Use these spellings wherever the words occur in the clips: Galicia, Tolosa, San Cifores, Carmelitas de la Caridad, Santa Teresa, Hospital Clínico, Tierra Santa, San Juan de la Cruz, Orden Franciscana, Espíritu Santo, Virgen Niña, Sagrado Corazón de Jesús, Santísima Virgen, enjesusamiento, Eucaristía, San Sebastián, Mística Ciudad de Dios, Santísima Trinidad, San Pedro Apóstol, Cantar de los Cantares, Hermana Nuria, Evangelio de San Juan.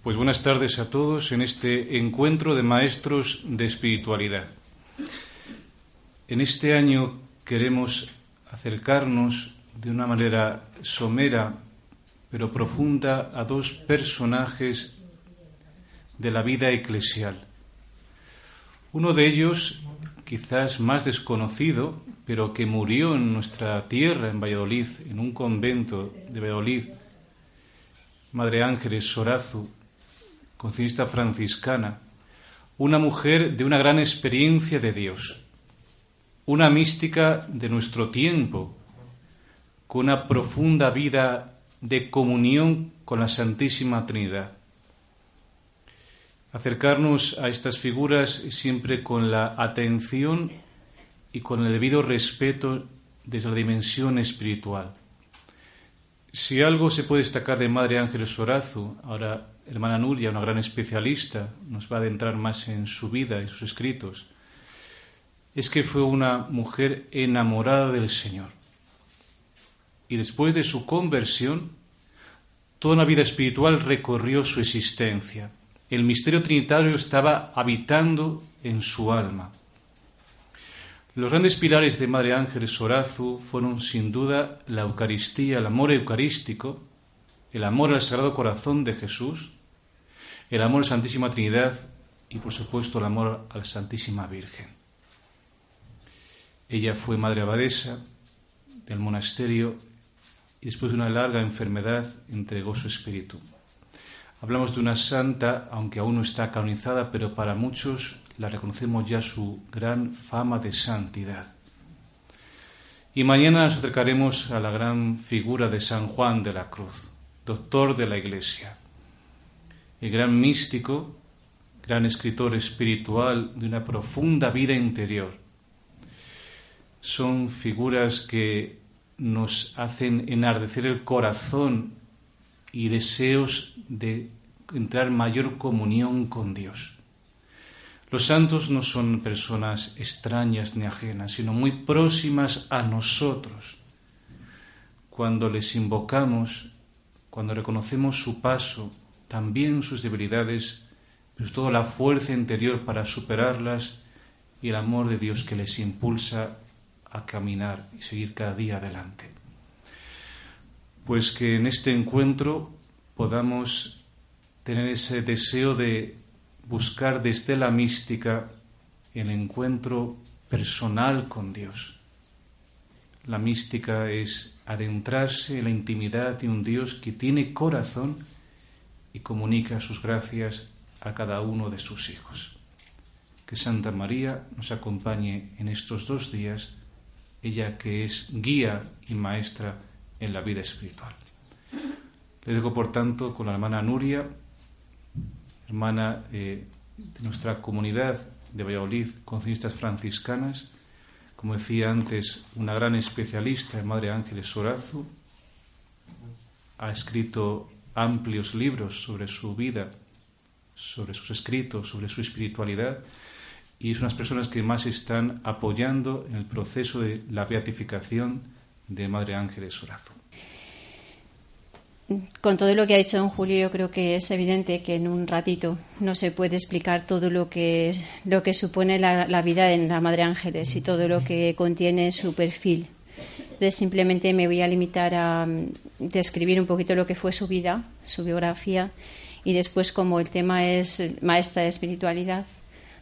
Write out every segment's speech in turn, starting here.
Pues buenas tardes a todos en este encuentro de maestros de espiritualidad. En este año queremos acercarnos de una manera somera pero profunda a dos personajes de la vida eclesial. Uno de ellos, quizás más desconocido, pero que murió en nuestra tierra, en Valladolid, en un convento de Valladolid, Madre Ángeles Sorazu, concepcionista franciscana, una mujer de una gran experiencia de Dios, una mística de nuestro tiempo, con una profunda vida de comunión con la Santísima Trinidad. Acercarnos a estas figuras siempre con la atención y con el debido respeto desde la dimensión espiritual. Si algo se puede destacar de Madre Ángeles Sorazu, ahora Hermana Nuria, una gran especialista, nos va a adentrar más en su vida y sus escritos, es que fue una mujer enamorada del Señor. Y después de su conversión, toda una vida espiritual recorrió su existencia. El misterio trinitario estaba habitando en su alma. Los grandes pilares de Madre Ángeles Sorazu fueron sin duda la Eucaristía, el amor eucarístico, el amor al Sagrado Corazón de Jesús, el amor a la Santísima Trinidad y, por supuesto, el amor a la Santísima Virgen. Ella fue madre abadesa del monasterio y, después de una larga enfermedad, entregó su espíritu. Hablamos de una santa, aunque aún no está canonizada, pero para muchos la reconocemos ya su gran fama de santidad. Y mañana nos acercaremos a la gran figura de San Juan de la Cruz, doctor de la Iglesia, el gran místico, gran escritor espiritual de una profunda vida interior. Son figuras que nos hacen enardecer el corazón y deseos de entrar en mayor comunión con Dios. Los santos no son personas extrañas ni ajenas, sino muy próximas a nosotros. Cuando les invocamos, cuando reconocemos su paso, también sus debilidades, pero toda la fuerza interior para superarlas y el amor de Dios que les impulsa a caminar y seguir cada día adelante. Pues que en este encuentro podamos tener ese deseo de buscar desde la mística el encuentro personal con Dios. La mística es adentrarse en la intimidad de un Dios que tiene corazón y comunica sus gracias a cada uno de sus hijos. Que Santa María nos acompañe en estos dos días, ella que es guía y maestra en la vida espiritual. Le dejo, por tanto, con la hermana Nuria, hermana de nuestra comunidad de Valladolid, concepcionistas franciscanas, como decía antes, una gran especialista en Madre Ángeles Sorazu. Ha escrito amplios libros sobre su vida, sobre sus escritos, sobre su espiritualidad, y son las personas que más están apoyando en el proceso de la beatificación de Madre Ángeles Sorazu. Con todo lo que ha dicho don Julio, yo creo que es evidente que en un ratito no se puede explicar todo lo que supone la vida en la Madre Ángeles y todo lo que contiene su perfil. Entonces, simplemente me voy a limitar a describir un poquito lo que fue su vida, su biografía, y después, como el tema es maestra de espiritualidad,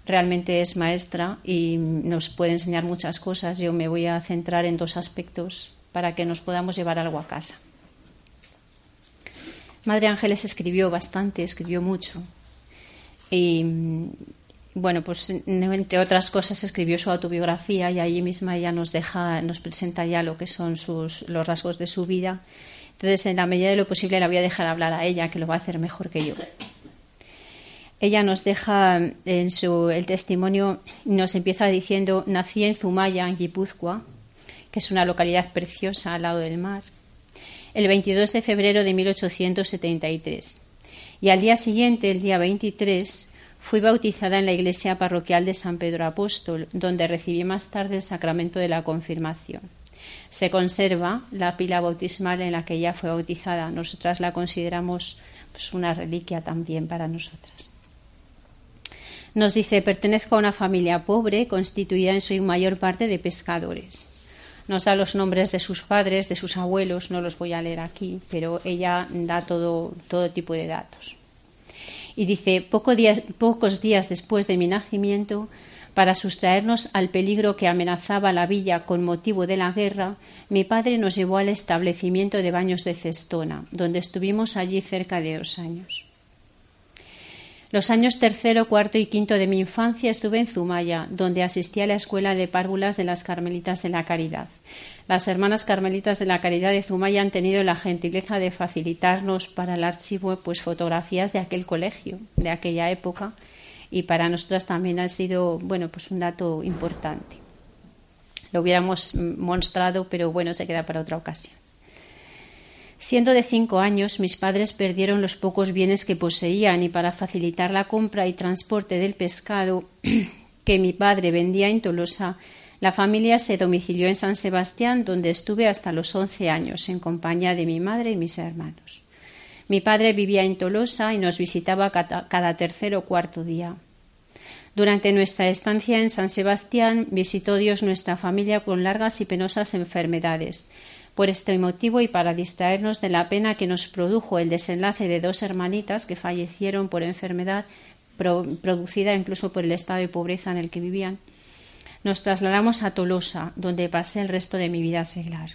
realmente es maestra y nos puede enseñar muchas cosas. Yo me voy a centrar en dos aspectos para que nos podamos llevar algo a casa. Madre Ángeles escribió bastante, escribió mucho. Y bueno, pues entre otras cosas escribió su autobiografía y ahí misma ella nos presenta ya lo que son los rasgos de su vida. Entonces, en la medida de lo posible, la voy a dejar hablar a ella, que lo va a hacer mejor que yo. Ella nos deja en el testimonio, nos empieza diciendo: nací en Zumaya, en Guipúzcoa, que es una localidad preciosa al lado del mar, el 22 de febrero de 1873. Y al día siguiente, el día 23, fui bautizada en la iglesia parroquial de San Pedro Apóstol, donde recibí más tarde el sacramento de la confirmación. Se conserva la pila bautismal en la que ella fue bautizada. Nosotras la consideramos, pues, una reliquia también para nosotras. Nos dice: pertenezco a una familia pobre, constituida en su mayor parte de pescadores. Nos da los nombres de sus padres, de sus abuelos, no los voy a leer aquí, pero ella da todo tipo de datos. Y dice: pocos días después de mi nacimiento, para sustraernos al peligro que amenazaba la villa con motivo de la guerra, mi padre nos llevó al establecimiento de baños de Cestona, donde estuvimos allí cerca de 2 años. Los años 3, 4 y 5 de mi infancia estuve en Zumaya, donde asistí a la escuela de párvulas de las Carmelitas de la Caridad. Las hermanas Carmelitas de la Caridad de Zumaya han tenido la gentileza de facilitarnos para el archivo, pues, fotografías de aquel colegio, de aquella época, y para nosotras también ha sido, bueno, pues un dato importante. Lo hubiéramos mostrado, pero bueno, se queda para otra ocasión. Siendo de 5 años, mis padres perdieron los pocos bienes que poseían, y para facilitar la compra y transporte del pescado que mi padre vendía en Tolosa, la familia se domicilió en San Sebastián, donde estuve hasta los 11 años, en compañía de mi madre y mis hermanos. Mi padre vivía en Tolosa y nos visitaba cada 3er o 4 día. Durante nuestra estancia en San Sebastián, visitó Dios nuestra familia con largas y penosas enfermedades. Por este motivo, y para distraernos de la pena que nos produjo el desenlace de 2 hermanitas que fallecieron por enfermedad producida incluso por el estado de pobreza en el que vivían, nos trasladamos a Tolosa, donde pasé el resto de mi vida seglar.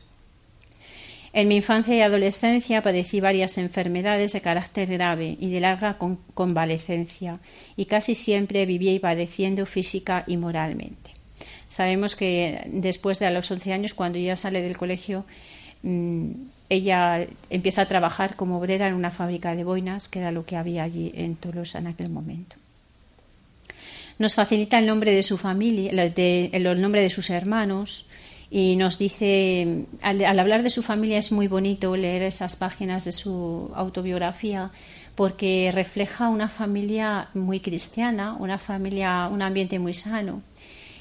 En mi infancia y adolescencia padecí varias enfermedades de carácter grave y de larga convalecencia, y casi siempre vivía y padeciendo física y moralmente. Sabemos que después de los 11 años, cuando ella sale del colegio, ella empieza a trabajar como obrera en una fábrica de boinas, que era lo que había allí en Tolosa en aquel momento. Nos facilita el nombre de su familia, el nombre de sus hermanos. Y nos dice, al hablar de su familia es muy bonito leer esas páginas de su autobiografía, porque refleja una familia muy cristiana, un ambiente muy sano.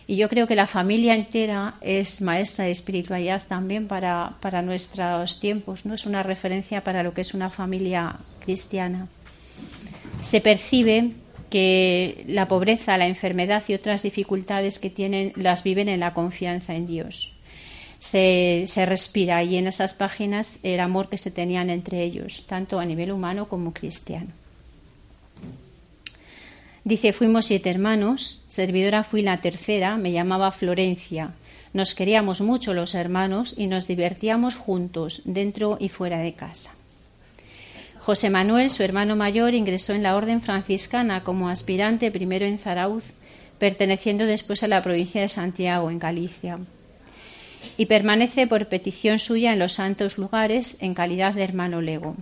Y yo creo que la familia entera es maestra de espiritualidad también para nuestros tiempos, ¿no? Es una referencia para lo que es una familia cristiana. Se percibe que la pobreza, la enfermedad y otras dificultades que tienen las viven en la confianza en Dios. Se respira, y en esas páginas, el amor que se tenían entre ellos, tanto a nivel humano como cristiano. Dice: fuimos 7 hermanos, servidora fui la 3ª, me llamaba Florencia. Nos queríamos mucho los hermanos y nos divertíamos juntos, dentro y fuera de casa. José Manuel, su hermano mayor, ingresó en la Orden Franciscana como aspirante, primero en Zarauz, perteneciendo después a la provincia de Santiago, en Galicia, y permanece por petición suya en los santos lugares en calidad de hermano lego.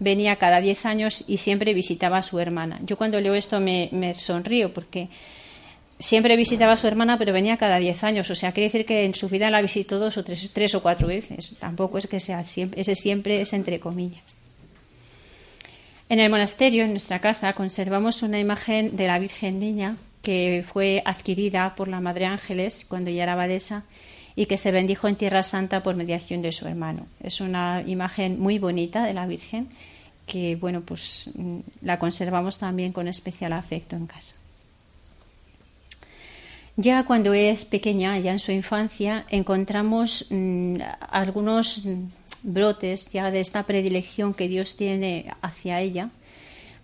Venía cada 10 años y siempre visitaba a su hermana. Yo cuando leo esto me sonrío, porque siempre visitaba a su hermana, pero venía cada 10 años. O sea, quiere decir que en su vida la visitó 2 o 3 o 4 veces. Tampoco es que sea siempre, ese siempre es entre comillas. En el monasterio, en nuestra casa, conservamos una imagen de la Virgen Niña, que fue adquirida por la Madre Ángeles cuando ella era abadesa, y que se bendijo en Tierra Santa por mediación de su hermano. Es una imagen muy bonita de la Virgen, que bueno, pues la conservamos también con especial afecto en casa. Ya cuando es pequeña, ya en su infancia, encontramos algunos brotes ya de esta predilección que Dios tiene hacia ella,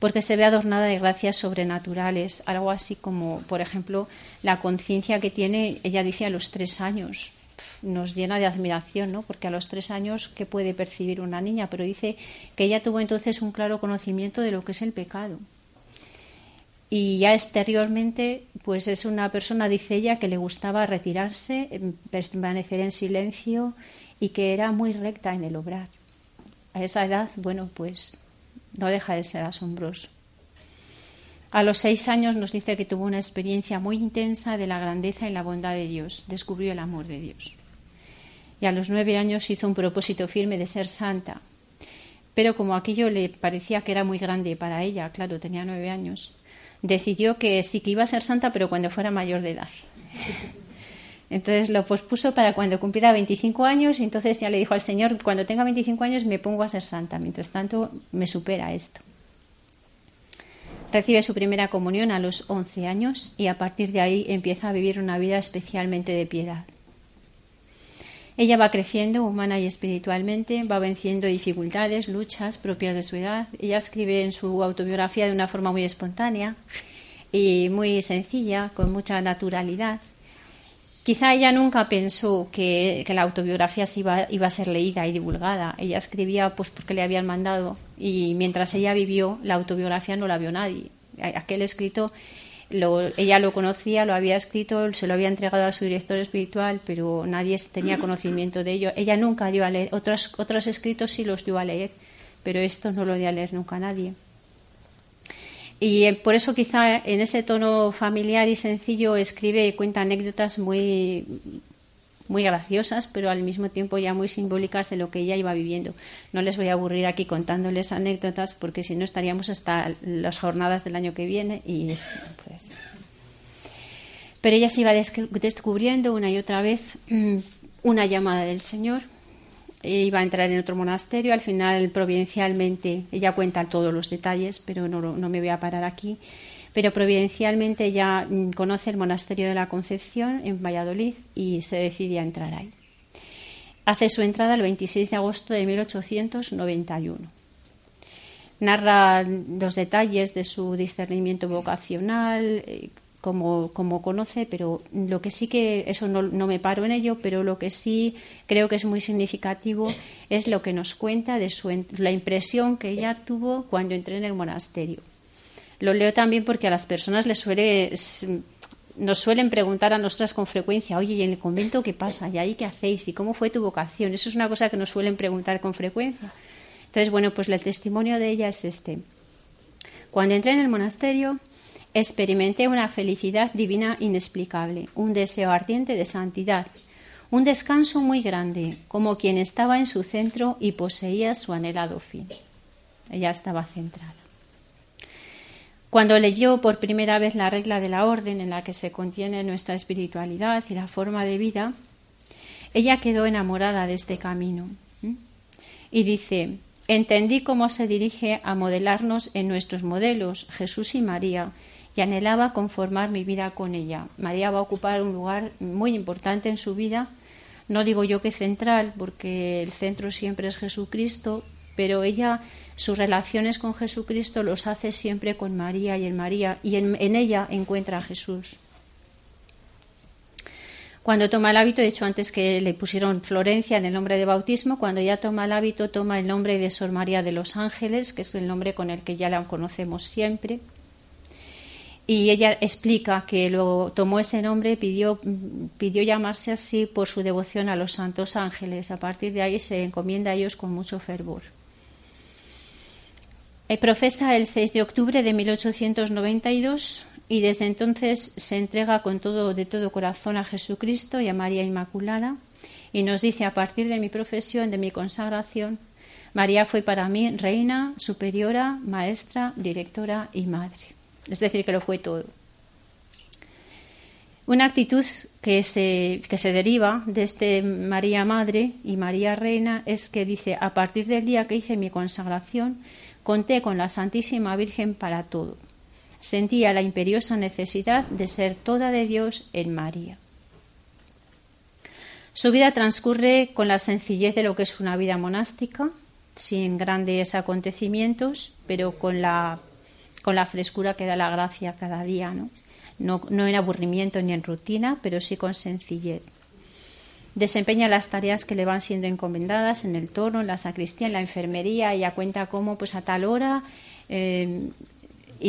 porque se ve adornada de gracias sobrenaturales, algo así como, por ejemplo, la conciencia que tiene, ella dice, a los 3 años. Nos llena de admiración, ¿no? Porque a los 3 años, ¿qué puede percibir una niña? Pero dice que ella tuvo entonces un claro conocimiento de lo que es el pecado. Y ya exteriormente, pues es una persona, dice ella, que le gustaba retirarse, permanecer en silencio y que era muy recta en el obrar. a esa edad, bueno, pues no deja de ser asombroso. A los 6 años nos dice que tuvo una experiencia muy intensa de la grandeza y la bondad de Dios, descubrió el amor de Dios. Y a los 9 años hizo un propósito firme de ser santa, pero como aquello le parecía que era muy grande para ella, claro, tenía 9 años, decidió que sí que iba a ser santa, pero cuando fuera mayor de edad. Entonces lo pospuso para cuando cumpliera 25 años, y entonces ya le dijo al Señor, cuando tenga 25 años me pongo a ser santa, mientras tanto me supera esto. Recibe su primera comunión a los 11 años y a partir de ahí empieza a vivir una vida especialmente de piedad. Ella va creciendo humana y espiritualmente, va venciendo dificultades, luchas propias de su edad. Ella escribe en su autobiografía de una forma muy espontánea y muy sencilla, con mucha naturalidad. Quizá ella nunca pensó que la autobiografía iba a ser leída y divulgada. Ella escribía pues porque le habían mandado, y mientras ella vivió, la autobiografía no la vio nadie. Aquel escrito, ella lo conocía, lo había escrito, se lo había entregado a su director espiritual, pero nadie tenía conocimiento de ello. Ella nunca dio a leer, otros escritos sí los dio a leer, pero esto no lo dio a leer nunca a nadie. Y por eso quizá en ese tono familiar y sencillo escribe y cuenta anécdotas muy, muy graciosas, pero al mismo tiempo ya muy simbólicas de lo que ella iba viviendo. No les voy a aburrir aquí contándoles anécdotas porque si no estaríamos hasta las jornadas del año que viene y eso no puede ser. Pero ella se iba descubriendo una y otra vez una llamada del Señor. Iba a entrar en otro monasterio, al final providencialmente, ella cuenta todos los detalles, pero no me voy a parar aquí, pero providencialmente ella conoce el monasterio de la Concepción en Valladolid y se decide a entrar ahí. Hace su entrada el 26 de agosto de 1891. Narra los detalles de su discernimiento vocacional, como conoce, pero lo que sí que, eso no me paro en ello, pero lo que sí creo que es muy significativo es lo que nos cuenta de la impresión que ella tuvo cuando entró en el monasterio. Lo leo también porque a las personas nos suelen preguntar a nosotras con frecuencia, oye, ¿y en el convento qué pasa? ¿Y ahí qué hacéis? ¿Y cómo fue tu vocación? Eso es una cosa que nos suelen preguntar con frecuencia. Entonces, bueno, pues el testimonio de ella es este. Cuando entré en el monasterio, experimenté una felicidad divina inexplicable, un deseo ardiente de santidad, un descanso muy grande, como quien estaba en su centro y poseía su anhelado fin. Ella estaba centrada. Cuando leyó por primera vez la regla de la orden en la que se contiene nuestra espiritualidad y la forma de vida, ella quedó enamorada de este camino. Y dice, entendí cómo se dirige a modelarnos en nuestros modelos, Jesús y María, y anhelaba conformar mi vida con ella. María va a ocupar un lugar muy importante en su vida, no digo yo que central, porque el centro siempre es Jesucristo, pero ella, sus relaciones con Jesucristo los hace siempre con María, y en María y en ella encuentra a Jesús. Cuando toma el hábito, de hecho antes que le pusieron Florencia en el nombre de bautismo, cuando ya toma el hábito toma el nombre de Sor María de los Ángeles, que es el nombre con el que ya la conocemos siempre. Y ella explica que luego tomó ese nombre, pidió llamarse así por su devoción a los santos ángeles. A partir de ahí se encomienda a ellos con mucho fervor. Profesa el 6 de octubre de 1892 y desde entonces se entrega de todo corazón a Jesucristo y a María Inmaculada. Y nos dice, a partir de mi profesión, de mi consagración, María fue para mí reina, superiora, maestra, directora y madre. Es decir, que lo fue todo. Una actitud que se deriva de este María Madre y María Reina es que dice, a partir del día que hice mi consagración, conté con la Santísima Virgen para todo. Sentía la imperiosa necesidad de ser toda de Dios en María. Su vida transcurre con la sencillez de lo que es una vida monástica, sin grandes acontecimientos, pero con la frescura que da la gracia cada día, ¿no? No en aburrimiento ni en rutina, pero sí con sencillez. Desempeña las tareas que le van siendo encomendadas en el torno, en la sacristía, en la enfermería. Ella cuenta cómo pues a tal hora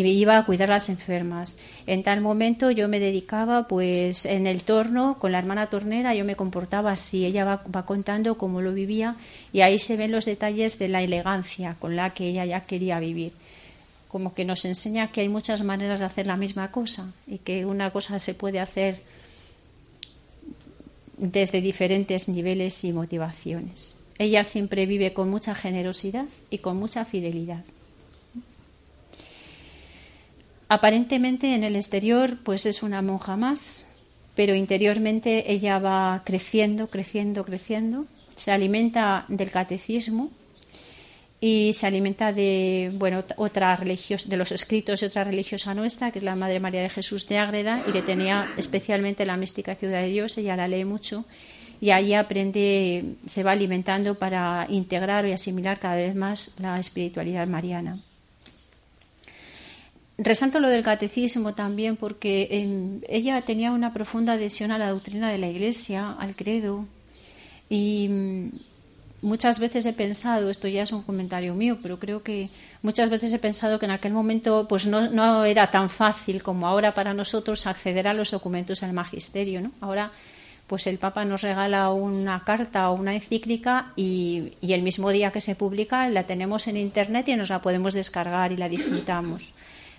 y iba a cuidar a las enfermas. En tal momento yo me dedicaba, pues en el torno, con la hermana tornera, yo me comportaba así, ella va contando cómo lo vivía, y ahí se ven los detalles de la elegancia con la que ella ya quería vivir. Como que nos enseña que hay muchas maneras de hacer la misma cosa, y que una cosa se puede hacer desde diferentes niveles y motivaciones. Ella siempre vive con mucha generosidad y con mucha fidelidad. Aparentemente en el exterior pues es una monja más, pero interiormente ella va creciendo, se alimenta del catecismo y se alimenta de de los escritos de otra religiosa nuestra, que es la Madre María de Jesús de Ágreda, y que tenía especialmente la Mística Ciudad de Dios. Ella la lee mucho y ahí aprende, se va alimentando para integrar y asimilar cada vez más la espiritualidad mariana. Resalto lo del catecismo también porque ella tenía una profunda adhesión a la doctrina de la Iglesia, al credo, y muchas veces he pensado, esto ya es un comentario mío, pero creo que muchas veces he pensado que en aquel momento pues no era tan fácil como ahora para nosotros acceder a los documentos del magisterio, ¿no? Ahora pues el Papa nos regala una carta o una encíclica y el mismo día que se publica la tenemos en Internet y nos la podemos descargar y la disfrutamos.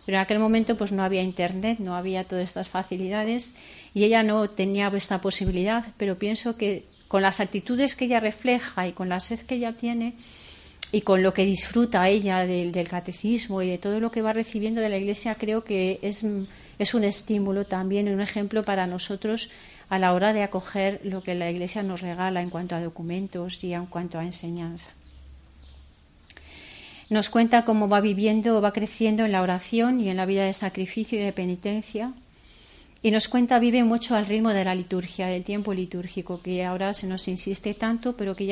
Pero en aquel momento pues no había Internet, no había todas estas facilidades y ella no tenía esta posibilidad, pero pienso que con las actitudes que ella refleja y con la sed que ella tiene y con lo que disfruta ella del catecismo y de todo lo que va recibiendo de la Iglesia, creo que es un estímulo también, un ejemplo para nosotros a la hora de acoger lo que la Iglesia nos regala en cuanto a documentos y en cuanto a enseñanza. Nos cuenta cómo va viviendo, va creciendo en la oración y en la vida de sacrificio y de penitencia. Y nos cuenta, vive mucho al ritmo de la liturgia, del tiempo litúrgico, que ahora se nos insiste tanto, pero que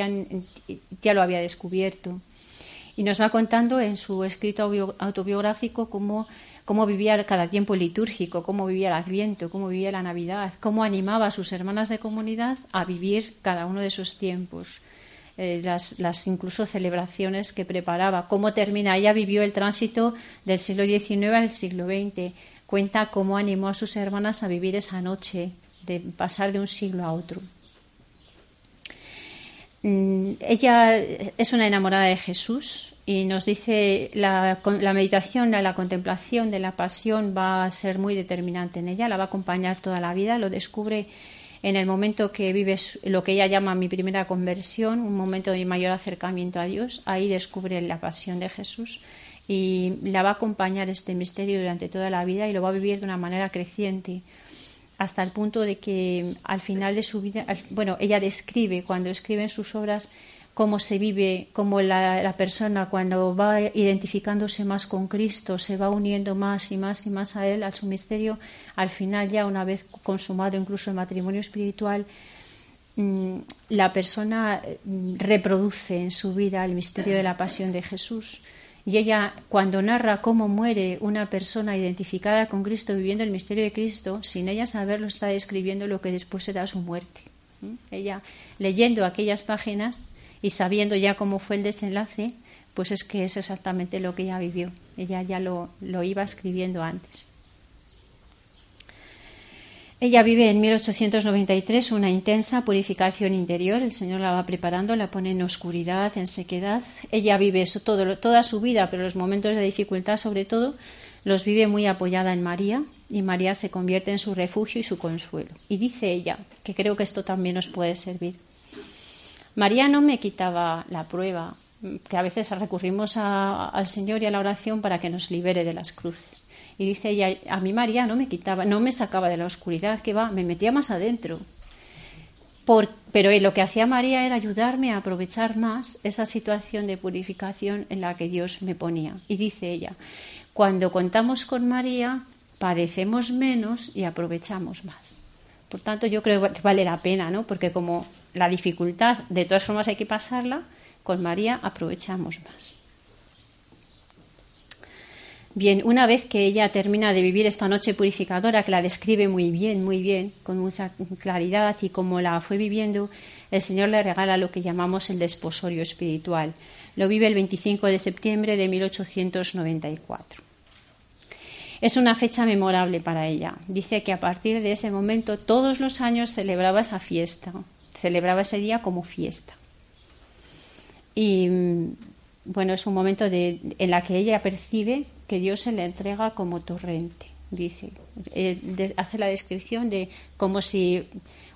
ya lo había descubierto. Y nos va contando en su escrito autobiográfico cómo vivía cada tiempo litúrgico, cómo vivía el Adviento, cómo vivía la Navidad, cómo animaba a sus hermanas de comunidad a vivir cada uno de esos tiempos. Las incluso celebraciones que preparaba, cómo termina. Ella vivió el tránsito del siglo XIX al siglo XX. Cuenta cómo animó a sus hermanas a vivir esa noche, de pasar de un siglo a otro. Ella es una enamorada de Jesús y nos dice la meditación, la contemplación de la pasión va a ser muy determinante en ella, la va a acompañar toda la vida, lo descubre en el momento que vives lo que ella llama mi primera conversión, un momento de mayor acercamiento a Dios. Ahí descubre la pasión de Jesús y la va a acompañar este misterio durante toda la vida y lo va a vivir de una manera creciente hasta el punto de que al final de su vida, ella describe, cuando escribe en sus obras, cómo se vive, cómo la persona cuando va identificándose más con Cristo, se va uniendo más y más y más a Él, a su misterio, al final ya una vez consumado incluso el matrimonio espiritual, la persona reproduce en su vida el misterio de la pasión de Jesús. Y ella, cuando narra cómo muere una persona identificada con Cristo, viviendo el misterio de Cristo, sin ella saberlo está describiendo lo que después será su muerte. Ella, leyendo aquellas páginas, y sabiendo ya cómo fue el desenlace, pues es que es exactamente lo que ella vivió. Ella ya lo iba escribiendo antes. Ella vive en 1893 una intensa purificación interior. El Señor la va preparando, la pone en oscuridad, en sequedad. Ella vive eso toda su vida, pero los momentos de dificultad sobre todo los vive muy apoyada en María, y María se convierte en su refugio y su consuelo. Y dice ella, que creo que esto también nos puede servir: María no me quitaba la prueba, que a veces recurrimos al Señor y a la oración para que nos libere de las cruces. Y dice ella, a mí María no me sacaba de la oscuridad, que va, me metía más adentro. Pero lo que hacía María era ayudarme a aprovechar más esa situación de purificación en la que Dios me ponía. Y dice ella, cuando contamos con María, padecemos menos y aprovechamos más. Por tanto, yo creo que vale la pena, ¿no? Porque como la dificultad, de todas formas hay que pasarla, con María aprovechamos más. Bien, una vez que ella termina de vivir esta noche purificadora, que la describe muy bien, con mucha claridad y como la fue viviendo, el Señor le regala lo que llamamos el desposorio espiritual. Lo vive el 25 de septiembre de 1894. Es una fecha memorable para ella. Dice que a partir de ese momento todos los años celebraba esa fiesta, celebraba ese día como fiesta. Y bueno, es un momento en la que ella percibe que Dios se le entrega como torrente. Dice, hace la descripción de como si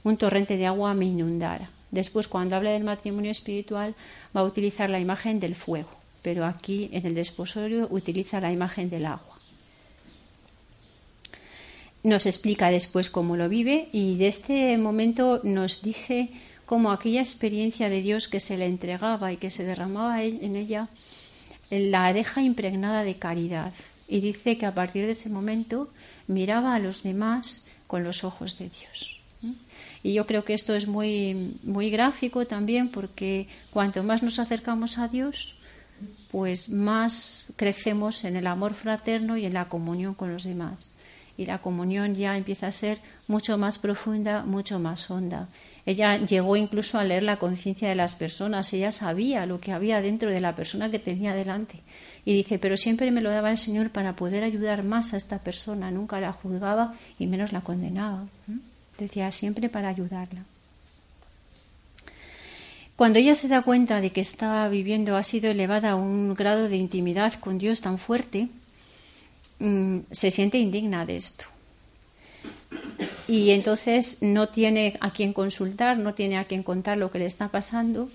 un torrente de agua me inundara. Después, cuando habla del matrimonio espiritual, va a utilizar la imagen del fuego, pero aquí en el desposorio utiliza la imagen del agua. Nos explica después cómo lo vive, y de este momento nos dice cómo aquella experiencia de Dios que se le entregaba y que se derramaba en ella la deja impregnada de caridad. Y dice que a partir de ese momento miraba a los demás con los ojos de Dios. Y yo creo que esto es muy, muy gráfico también, porque cuanto más nos acercamos a Dios, pues más crecemos en el amor fraterno y en la comunión con los demás. Y la comunión ya empieza a ser mucho más profunda, mucho más honda. Ella llegó incluso a leer la conciencia de las personas. Ella sabía lo que había dentro de la persona que tenía delante. Y dice, pero siempre me lo daba el Señor para poder ayudar más a esta persona. Nunca la juzgaba y menos la condenaba. Decía, siempre para ayudarla. Cuando ella se da cuenta de que está viviendo, ha sido elevada a un grado de intimidad con Dios tan fuerte, se siente indigna de esto. Y entonces no tiene a quién consultar, no tiene a quién contar lo que le está pasando.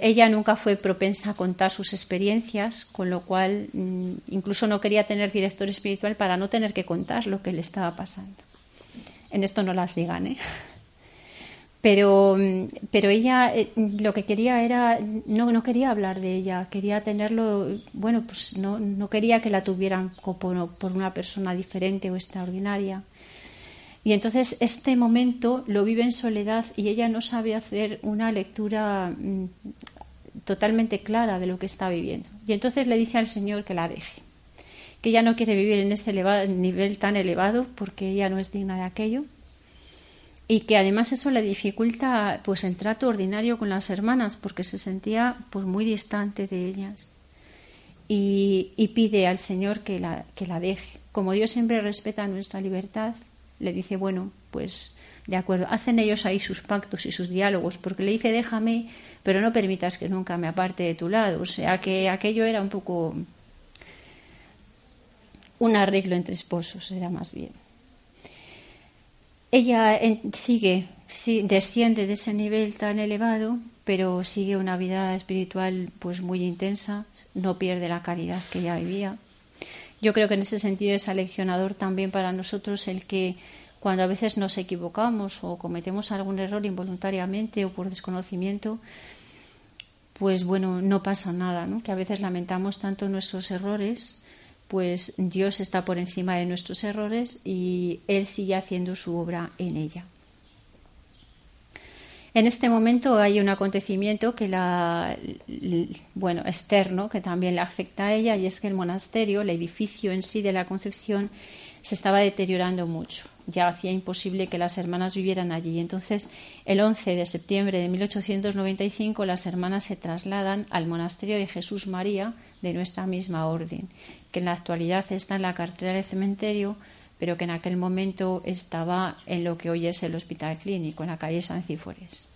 Ella nunca fue propensa a contar sus experiencias, con lo cual incluso no quería tener director espiritual para no tener que contar lo que le estaba pasando. En esto no la sigan, ¿eh? Pero ella lo que quería era, no quería hablar de ella, quería tenerlo, bueno, pues no quería que la tuvieran por una persona diferente o extraordinaria. Y entonces este momento lo vive en soledad y ella no sabe hacer una lectura totalmente clara de lo que está viviendo. Y entonces le dice al Señor que la deje, que ella no quiere vivir en ese nivel tan elevado porque ella no es digna de aquello, y que además eso le dificulta pues el trato ordinario con las hermanas porque se sentía pues muy distante de ellas. Y pide al Señor que la deje. Como Dios siempre respeta nuestra libertad, le dice, bueno, pues de acuerdo, hacen ellos ahí sus pactos y sus diálogos, porque le dice, déjame, pero no permitas que nunca me aparte de tu lado. O sea, que aquello era un poco un arreglo entre esposos, era más bien. Ella sigue, desciende de ese nivel tan elevado, pero sigue una vida espiritual pues muy intensa, no pierde la caridad que ella vivía. Yo creo que en ese sentido es aleccionador también para nosotros el que cuando a veces nos equivocamos o cometemos algún error involuntariamente o por desconocimiento, pues bueno, no pasa nada, ¿no? Que a veces lamentamos tanto nuestros errores, pues Dios está por encima de nuestros errores y Él sigue haciendo su obra en ella. En este momento hay un acontecimiento que externo, que también le afecta a ella, y es que el monasterio, el edificio en sí de la Concepción, se estaba deteriorando mucho. Ya hacía imposible que las hermanas vivieran allí. Entonces, el 11 de septiembre de 1895, las hermanas se trasladan al monasterio de Jesús María, de nuestra misma orden, que en la actualidad está en la cartera del cementerio, pero que en aquel momento estaba en lo que hoy es el Hospital Clínico, en la calle San Cifores.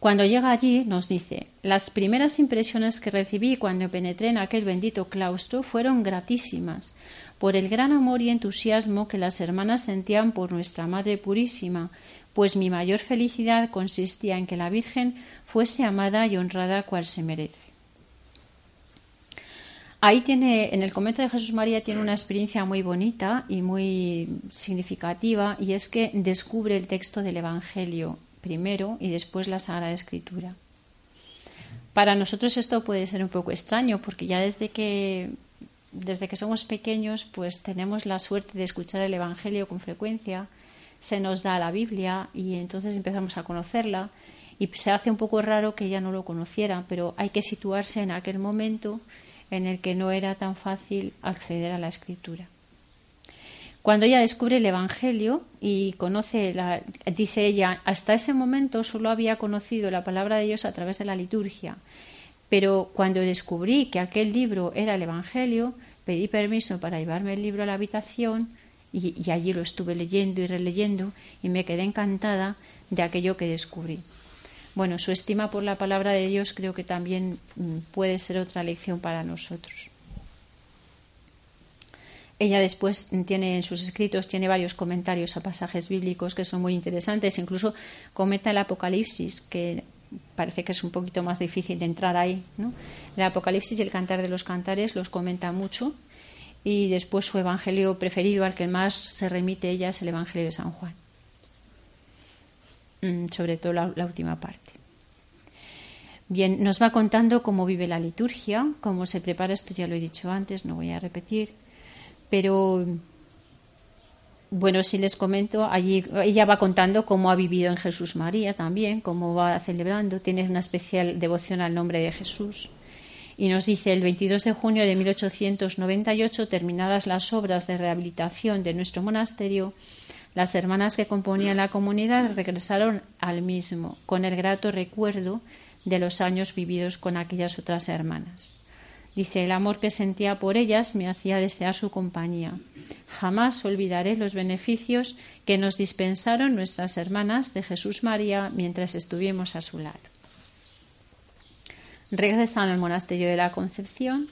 Cuando llega allí, nos dice, las primeras impresiones que recibí cuando penetré en aquel bendito claustro fueron gratísimas, por el gran amor y entusiasmo que las hermanas sentían por nuestra Madre Purísima, pues mi mayor felicidad consistía en que la Virgen fuese amada y honrada cual se merece. Ahí tiene, en el convento de Jesús María tiene una experiencia muy bonita y muy significativa, y es que descubre el texto del Evangelio primero y después la Sagrada Escritura. Para nosotros esto puede ser un poco extraño, porque ya desde que somos pequeños pues tenemos la suerte de escuchar el Evangelio con frecuencia, se nos da la Biblia y entonces empezamos a conocerla, y se hace un poco raro que ella no lo conociera, pero hay que situarse en aquel momento en el que no era tan fácil acceder a la Escritura. Cuando ella descubre el Evangelio y conoce, dice ella, hasta ese momento solo había conocido la palabra de Dios a través de la liturgia, pero cuando descubrí que aquel libro era el Evangelio, pedí permiso para llevarme el libro a la habitación y allí lo estuve leyendo y releyendo y me quedé encantada de aquello que descubrí. Bueno, su estima por la palabra de Dios creo que también puede ser otra lección para nosotros. Ella después tiene en sus escritos, tiene varios comentarios a pasajes bíblicos que son muy interesantes, incluso comenta el Apocalipsis, que parece que es un poquito más difícil de entrar ahí, ¿no? El Apocalipsis y el Cantar de los Cantares los comenta mucho, y después su evangelio preferido, al que más se remite ella, es el Evangelio de San Juan, sobre todo la última parte. Bien, nos va contando cómo vive la liturgia, cómo se prepara, esto ya lo he dicho antes, no voy a repetir. Pero, bueno, si les comento, allí ella va contando cómo ha vivido en Jesús María también, cómo va celebrando, tiene una especial devoción al nombre de Jesús. Y nos dice, el 22 de junio de 1898, terminadas las obras de rehabilitación de nuestro monasterio, las hermanas que componían la comunidad regresaron al mismo, con el grato recuerdo de los años vividos con aquellas otras hermanas. Dice, el amor que sentía por ellas me hacía desear su compañía. Jamás olvidaré los beneficios que nos dispensaron nuestras hermanas de Jesús María mientras estuvimos a su lado. Regresan al monasterio de la Concepción.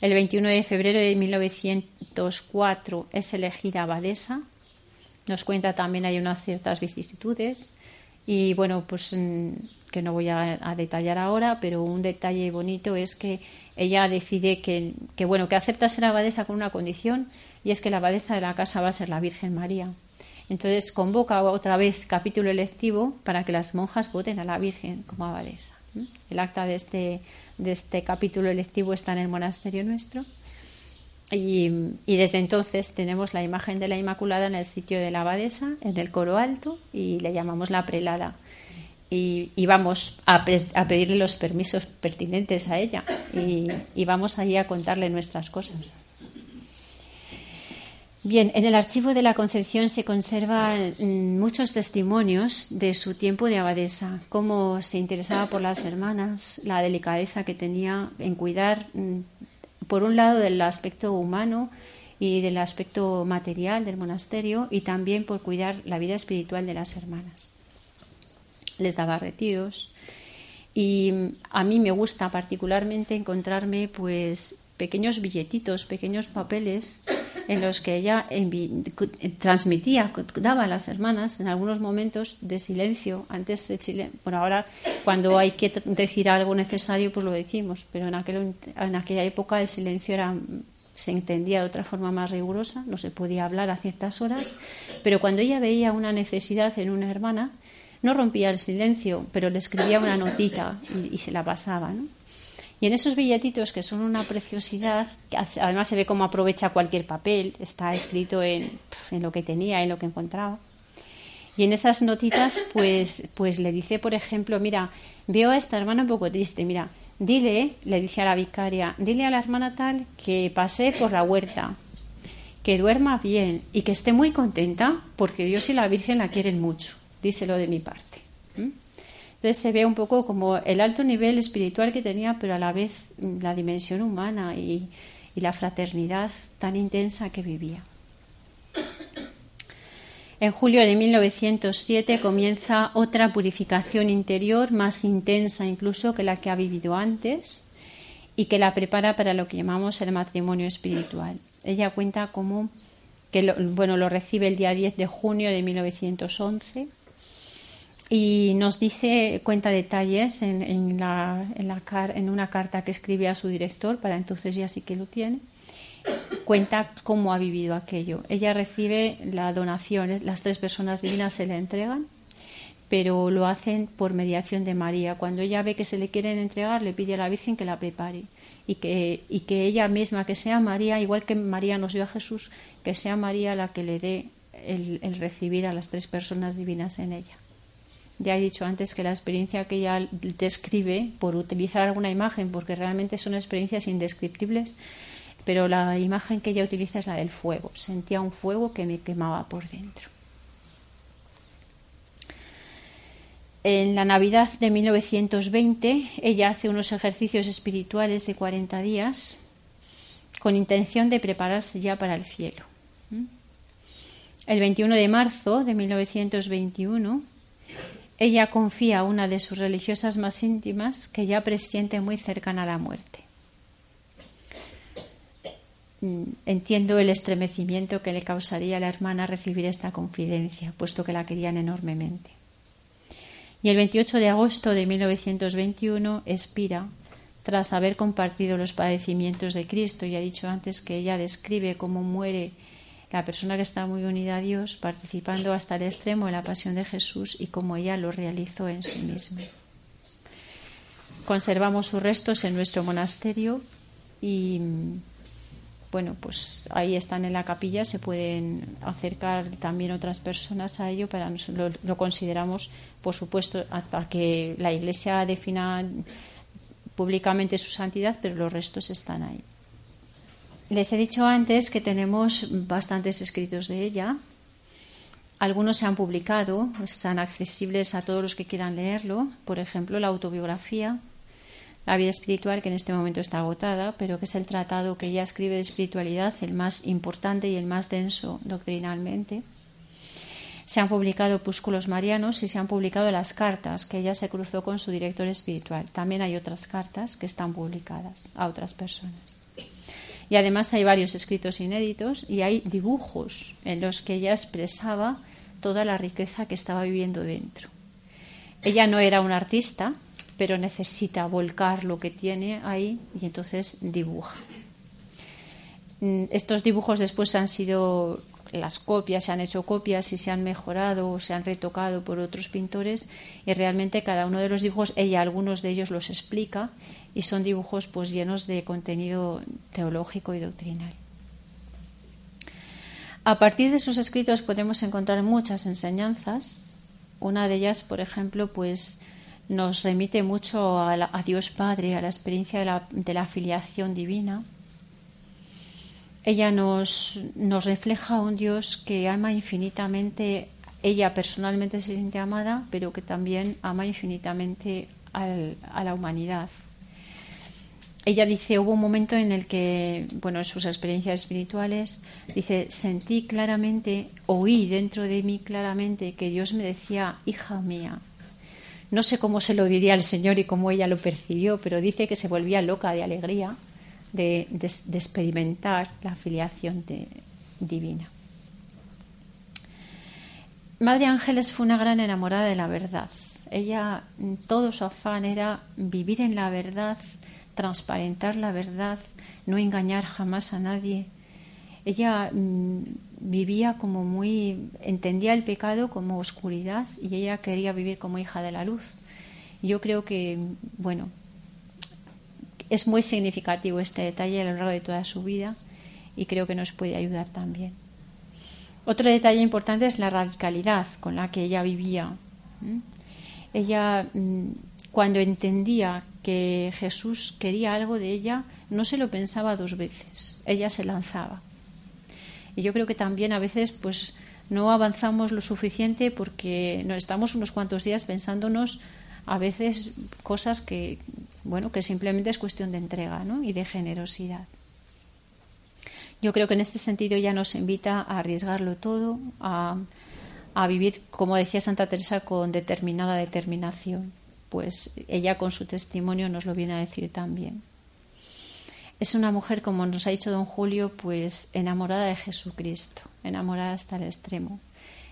El 21 de febrero de 1904 es elegida abadesa. Nos cuenta también hay unas ciertas vicisitudes. Y bueno, pues que no voy a detallar ahora, pero un detalle bonito es que ella decide que acepta ser abadesa con una condición, y es que la abadesa de la casa va a ser la Virgen María. Entonces convoca otra vez capítulo electivo para que las monjas voten a la Virgen como abadesa. El acta de este capítulo electivo está en el monasterio nuestro, y desde entonces tenemos la imagen de la Inmaculada en el sitio de la abadesa, en el coro alto, y le llamamos la prelada. Y vamos a pedirle los permisos pertinentes a ella y vamos allí a contarle nuestras cosas. Bien, en el archivo de la Concepción se conservan muchos testimonios de su tiempo de abadesa, cómo se interesaba por las hermanas, la delicadeza que tenía en cuidar, por un lado, del aspecto humano y del aspecto material del monasterio, y también por cuidar la vida espiritual de las hermanas. Les daba retiros, y a mí me gusta particularmente encontrarme pues pequeños billetitos, pequeños papeles en los que ella transmitía, daba a las hermanas en algunos momentos de silencio. Antes de Chile, bueno, ahora cuando hay que decir algo necesario pues lo decimos, pero en aquella época el silencio se entendía de otra forma más rigurosa, no se podía hablar a ciertas horas, pero cuando ella veía una necesidad en una hermana, no rompía el silencio, pero le escribía una notita y se la pasaba, ¿no? Y en esos billetitos, que son una preciosidad, además se ve cómo aprovecha cualquier papel, está escrito en lo que tenía, en lo que encontraba. Y en esas notitas, pues le dice, por ejemplo, mira, veo a esta hermana un poco triste, mira, dile, le dice a la vicaria, dile a la hermana tal que pase por la huerta, que duerma bien y que esté muy contenta porque Dios y la Virgen la quieren mucho. Díselo de mi parte. Entonces se ve un poco como el alto nivel espiritual que tenía, pero a la vez la dimensión humana y la fraternidad tan intensa que vivía. En julio de 1907 comienza otra purificación interior más intensa incluso que la que ha vivido antes, y que la prepara para lo que llamamos el matrimonio espiritual. Ella cuenta como que lo recibe el día 10 de junio de 1911. Y nos dice, cuenta detalles en una carta que escribe a su director, para entonces ya sí que lo tiene, cuenta cómo ha vivido aquello. Ella recibe la donación, las tres personas divinas se la entregan, pero lo hacen por mediación de María. Cuando ella ve que se le quieren entregar, le pide a la Virgen que la prepare y que ella misma, que sea María, igual que María nos dio a Jesús, que sea María la que le dé el recibir a las tres personas divinas en ella. Ya he dicho antes que la experiencia que ella describe, por utilizar alguna imagen, porque realmente son experiencias indescriptibles, pero la imagen que ella utiliza es la del fuego. Sentía un fuego que me quemaba por dentro. En la Navidad de 1920, ella hace unos ejercicios espirituales de 40 días con intención de prepararse ya para el cielo. El 21 de marzo de 1921, ella confía a una de sus religiosas más íntimas que ya presiente muy cercana a la muerte. Entiendo el estremecimiento que le causaría a la hermana recibir esta confidencia, puesto que la querían enormemente. Y el 28 de agosto de 1921 expira, tras haber compartido los padecimientos de Cristo. Ya he dicho antes que ella describe cómo muere la persona que está muy unida a Dios, participando hasta el extremo de la pasión de Jesús y cómo ella lo realizó en sí misma. Conservamos sus restos en nuestro monasterio y, bueno, pues ahí están en la capilla, se pueden acercar también otras personas a ello, para lo consideramos, por supuesto, hasta que la Iglesia defina públicamente su santidad, pero los restos están ahí. Les he dicho antes que tenemos bastantes escritos de ella. Algunos se han publicado, están accesibles a todos los que quieran leerlo. Por ejemplo, la autobiografía, La vida espiritual, que en este momento está agotada, pero que es el tratado que ella escribe de espiritualidad, el más importante y el más denso doctrinalmente. Se han publicado opúsculos marianos y se han publicado las cartas que ella se cruzó con su director espiritual. También hay otras cartas que están publicadas a otras personas. Y además hay varios escritos inéditos y hay dibujos en los que ella expresaba toda la riqueza que estaba viviendo dentro. Ella no era una artista, pero necesita volcar lo que tiene ahí y entonces dibuja. Estos dibujos después han sido las copias, se han hecho copias y se han mejorado o se han retocado por otros pintores, y realmente cada uno de los dibujos, ella algunos de ellos los explica, y son dibujos pues llenos de contenido teológico y doctrinal. A partir de sus escritos podemos encontrar muchas enseñanzas. Una de ellas, por ejemplo, pues nos remite mucho a Dios Padre, a la experiencia de la filiación divina. Ella nos refleja un Dios que ama infinitamente. Ella personalmente se siente amada, pero que también ama infinitamente a la humanidad. Ella dice, hubo un momento en el que, bueno, en sus experiencias espirituales, dice, sentí claramente, oí dentro de mí claramente que Dios me decía, hija mía. No sé cómo se lo diría al Señor y cómo ella lo percibió, pero dice que se volvía loca de alegría de experimentar la filiación divina. Madre Ángeles fue una gran enamorada de la verdad. Ella, todo su afán era vivir en la verdad, transparentar la verdad, no engañar jamás a nadie. Ella vivía como muy, entendía el pecado como oscuridad y ella quería vivir como hija de la luz. Yo creo que, bueno, es muy significativo este detalle a lo largo de toda su vida y creo que nos puede ayudar también. Otro detalle importante es la radicalidad con la que ella vivía. Ella, cuando entendía que Jesús quería algo de ella, no se lo pensaba dos veces, ella se lanzaba. Y yo creo que también a veces pues no avanzamos lo suficiente porque nos estamos unos cuantos días pensándonos a veces cosas que, bueno, que simplemente es cuestión de entrega, ¿no? Y de generosidad. Yo creo que en este sentido ya nos invita a arriesgarlo todo, a vivir, como decía Santa Teresa, con determinada determinación. Pues ella con su testimonio nos lo viene a decir también. Es una mujer, como nos ha dicho don Julio, pues enamorada de Jesucristo, enamorada hasta el extremo.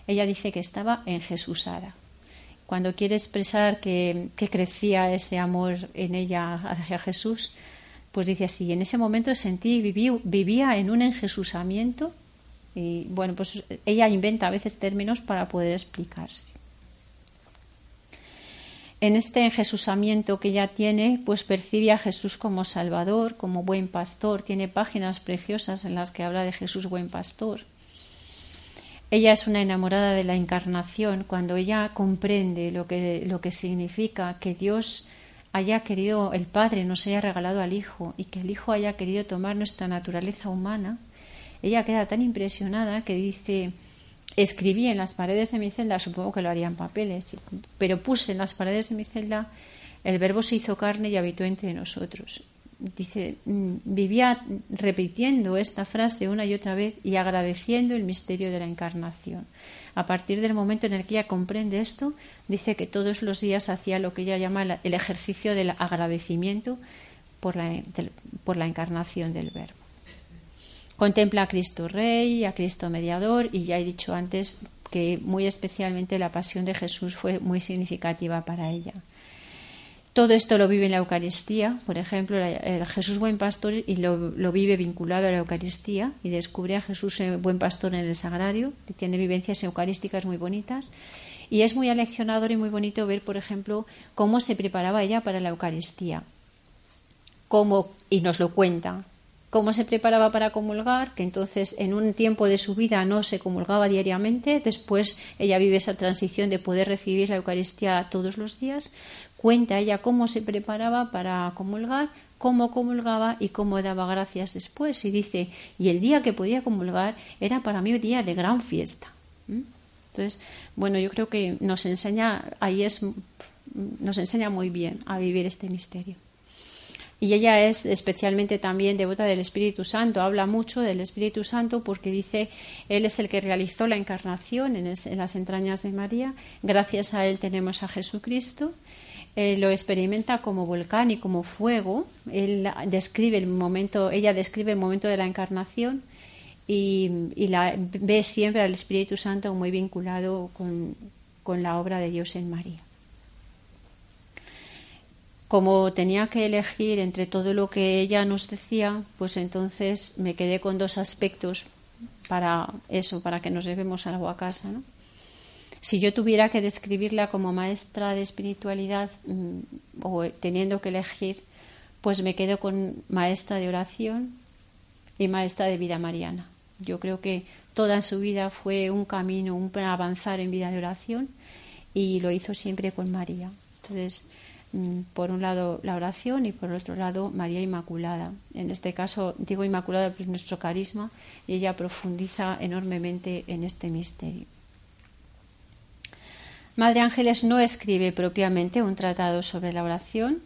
Ella dice que estaba en Jesusara. Cuando quiere expresar que crecía ese amor en ella hacia Jesús, pues dice así, en ese momento sentí, vivía en un enjesusamiento. Y bueno, pues ella inventa a veces términos para poder explicarse. En este enjesusamiento que ella tiene, pues percibe a Jesús como Salvador, como buen pastor. Tiene páginas preciosas en las que habla de Jesús buen pastor. Ella es una enamorada de la encarnación. Cuando ella comprende lo que significa que Dios haya querido, el Padre nos haya regalado al Hijo y que el Hijo haya querido tomar nuestra naturaleza humana, ella queda tan impresionada que dice, escribí en las paredes de mi celda, supongo que lo harían papeles, pero puse en las paredes de mi celda, el verbo se hizo carne y habitó entre nosotros. dice, vivía repitiendo esta frase una y otra vez y agradeciendo el misterio de la encarnación. A partir del momento en el que ella comprende esto, dice que todos los días hacía lo que ella llama el ejercicio del agradecimiento por la encarnación del Verbo. Contempla a Cristo Rey, a Cristo Mediador, y ya he dicho antes que muy especialmente la pasión de Jesús fue muy significativa para ella. Todo esto lo vive en la Eucaristía, por ejemplo, el Jesús Buen Pastor, y lo vive vinculado a la Eucaristía, y descubre a Jesús Buen Pastor en el Sagrario, que tiene vivencias eucarísticas muy bonitas, y es muy aleccionador y muy bonito ver, por ejemplo, cómo se preparaba ella para la Eucaristía, y nos lo cuenta, cómo se preparaba para comulgar, que entonces en un tiempo de su vida no se comulgaba diariamente, después ella vive esa transición de poder recibir la Eucaristía todos los días. Cuenta ella cómo se preparaba para comulgar, cómo comulgaba y cómo daba gracias después. Y dice, y el día que podía comulgar era para mí un día de gran fiesta. Entonces, bueno, yo creo que nos enseña muy bien a vivir este misterio. Y ella es especialmente también devota del Espíritu Santo, habla mucho del Espíritu Santo porque dice, Él es el que realizó la encarnación en las entrañas de María, gracias a Él tenemos a Jesucristo. Lo experimenta como volcán y como fuego. Ella describe el momento de la encarnación y ve siempre al Espíritu Santo muy vinculado con la obra de Dios en María. Como tenía que elegir entre todo lo que ella nos decía, pues entonces me quedé con dos aspectos para que nos llevemos algo a casa, ¿no? Si yo tuviera que describirla como maestra de espiritualidad o teniendo que elegir, pues me quedo con maestra de oración y maestra de vida mariana. Yo creo que toda su vida fue un camino, un avanzar en vida de oración, y lo hizo siempre con María. Entonces, por un lado la oración y por otro lado María Inmaculada. En este caso digo Inmaculada, pues nuestro carisma, y ella profundiza enormemente en este misterio. Madre Ángeles no escribe propiamente un tratado sobre la oración,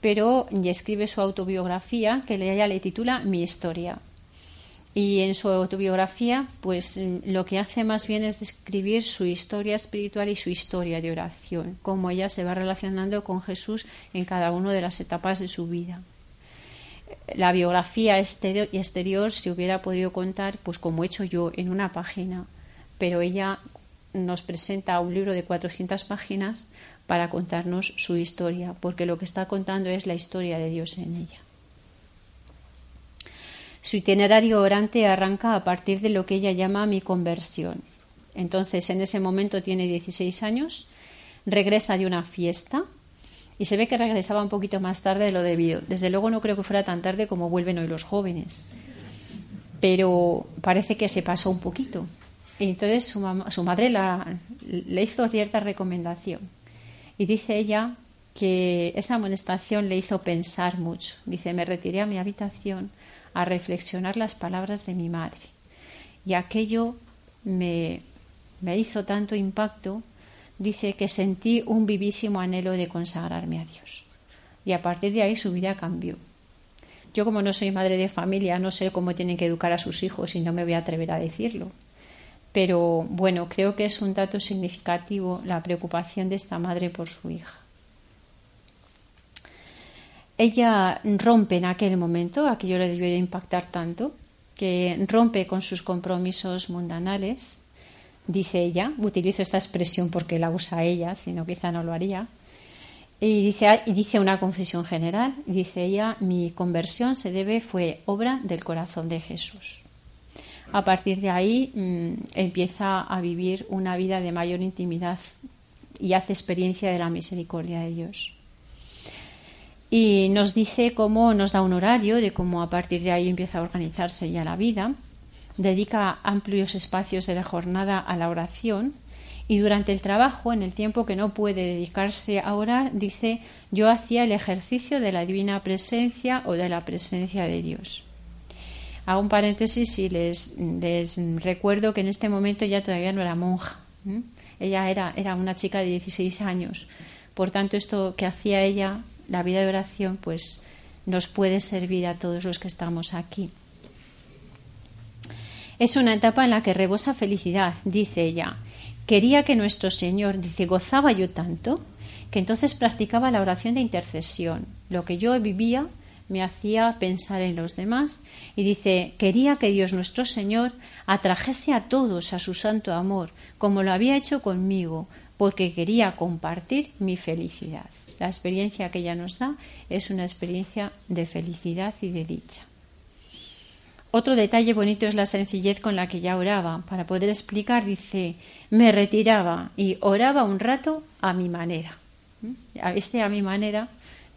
pero escribe su autobiografía, que ella le titula Mi historia. Y en su autobiografía, pues lo que hace más bien es describir su historia espiritual y su historia de oración, cómo ella se va relacionando con Jesús en cada una de las etapas de su vida. La biografía exterior se hubiera podido contar, pues como he hecho yo, en una página, pero ella nos presenta un libro de 400 páginas para contarnos su historia, porque lo que está contando es la historia de Dios en ella. Su itinerario orante arranca a partir de lo que ella llama mi conversión. Entonces, en ese momento tiene 16 años, regresa de una fiesta, y se ve que regresaba un poquito más tarde de lo debido. Desde luego no creo que fuera tan tarde como vuelven hoy los jóvenes, pero parece que se pasó un poquito. Y entonces su madre le hizo cierta recomendación. Y dice ella que esa amonestación le hizo pensar mucho. Dice, me retiré a mi habitación a reflexionar las palabras de mi madre. Y aquello me hizo tanto impacto, dice, que sentí un vivísimo anhelo de consagrarme a Dios. Y a partir de ahí su vida cambió. Yo, como no soy madre de familia, no sé cómo tienen que educar a sus hijos y no me voy a atrever a decirlo. Pero bueno, creo que es un dato significativo la preocupación de esta madre por su hija. Ella rompe en aquel momento, aquello le debió de impactar tanto, que rompe con sus compromisos mundanales, dice ella, utilizo esta expresión porque la usa ella, si no quizá no lo haría, y dice una confesión general, dice ella, mi conversión fue obra del corazón de Jesús. A partir de ahí empieza a vivir una vida de mayor intimidad y hace experiencia de la misericordia de Dios. Y nos dice cómo, nos da un horario de cómo a partir de ahí empieza a organizarse ya la vida. Dedica amplios espacios de la jornada a la oración y durante el trabajo, en el tiempo que no puede dedicarse a orar, dice, yo hacía el ejercicio de la divina presencia o de la presencia de Dios. Hago un paréntesis y les recuerdo que en este momento ella todavía no era monja. Ella era una chica de 16 años. Por tanto, esto que hacía ella, la vida de oración, pues nos puede servir a todos los que estamos aquí. Es una etapa en la que rebosa felicidad, dice ella. Quería que nuestro Señor, dice, gozaba yo tanto, que entonces practicaba la oración de intercesión. Lo que yo vivía me hacía pensar en los demás. Y dice, quería que Dios nuestro Señor atrajese a todos a su santo amor, como lo había hecho conmigo, porque quería compartir mi felicidad. La experiencia que ella nos da es una experiencia de felicidad y de dicha. Otro detalle bonito es la sencillez con la que ella oraba. Para poder explicar, dice, me retiraba y oraba un rato a mi manera. Este a mi manera,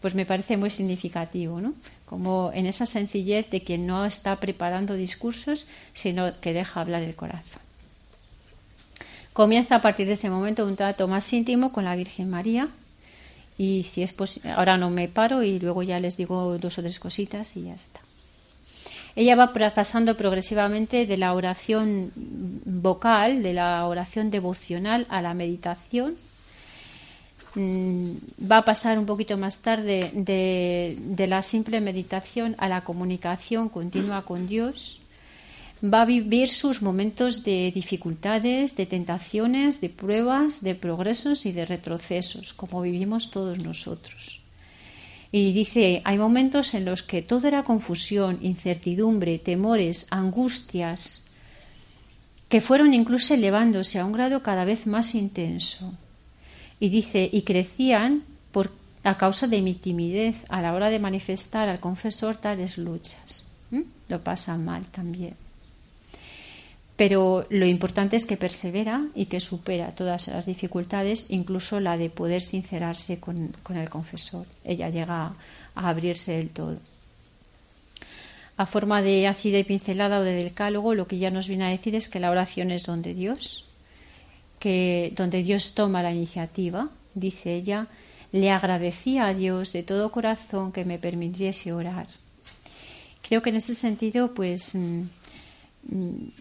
pues me parece muy significativo, ¿no? Como en esa sencillez de quien no está preparando discursos, sino que deja hablar el corazón. Comienza a partir de ese momento un trato más íntimo con la Virgen María. Y si es posible, ahora no me paro y luego ya les digo dos o tres cositas y ya está. Ella va pasando progresivamente de la oración vocal, de la oración devocional a la meditación. Va a pasar un poquito más tarde de la simple meditación a la comunicación continua con Dios. Va a vivir sus momentos de dificultades, de tentaciones, de pruebas, de progresos y de retrocesos, como vivimos todos nosotros. Y dice, hay momentos en los que todo era confusión, incertidumbre, temores, angustias, que fueron incluso elevándose a un grado cada vez más intenso. Y dice, y crecían a causa de mi timidez a la hora de manifestar al confesor tales luchas. Lo pasa mal también. Pero lo importante es que persevera y que supera todas las dificultades, incluso la de poder sincerarse con el confesor. Ella llega a abrirse del todo. A forma de así de pincelada o de decálogo, lo que ya nos viene a decir es que la oración es don de Dios, que donde Dios toma la iniciativa, dice ella, le agradecía a Dios de todo corazón que me permitiese orar. Creo que en ese sentido, pues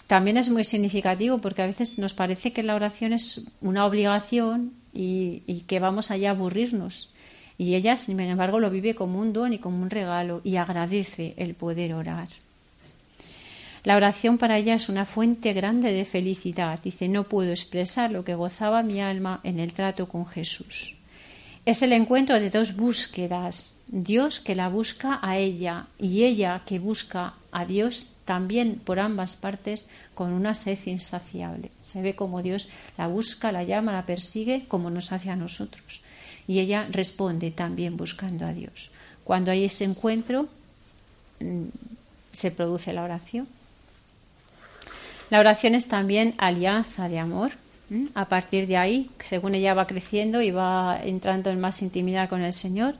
también es muy significativo porque a veces nos parece que la oración es una obligación y que vamos allá a aburrirnos. Y ella, sin embargo, lo vive como un don y como un regalo y agradece el poder orar. La oración para ella es una fuente grande de felicidad. Dice, no puedo expresar lo que gozaba mi alma en el trato con Jesús. Es el encuentro de dos búsquedas. Dios que la busca a ella y ella que busca a Dios también por ambas partes con una sed insaciable. Se ve como Dios la busca, la llama, la persigue, como nos hace a nosotros. Y ella responde también buscando a Dios. Cuando hay ese encuentro, se produce la oración. La oración es también alianza de amor. A partir de ahí, según ella va creciendo y va entrando en más intimidad con el Señor,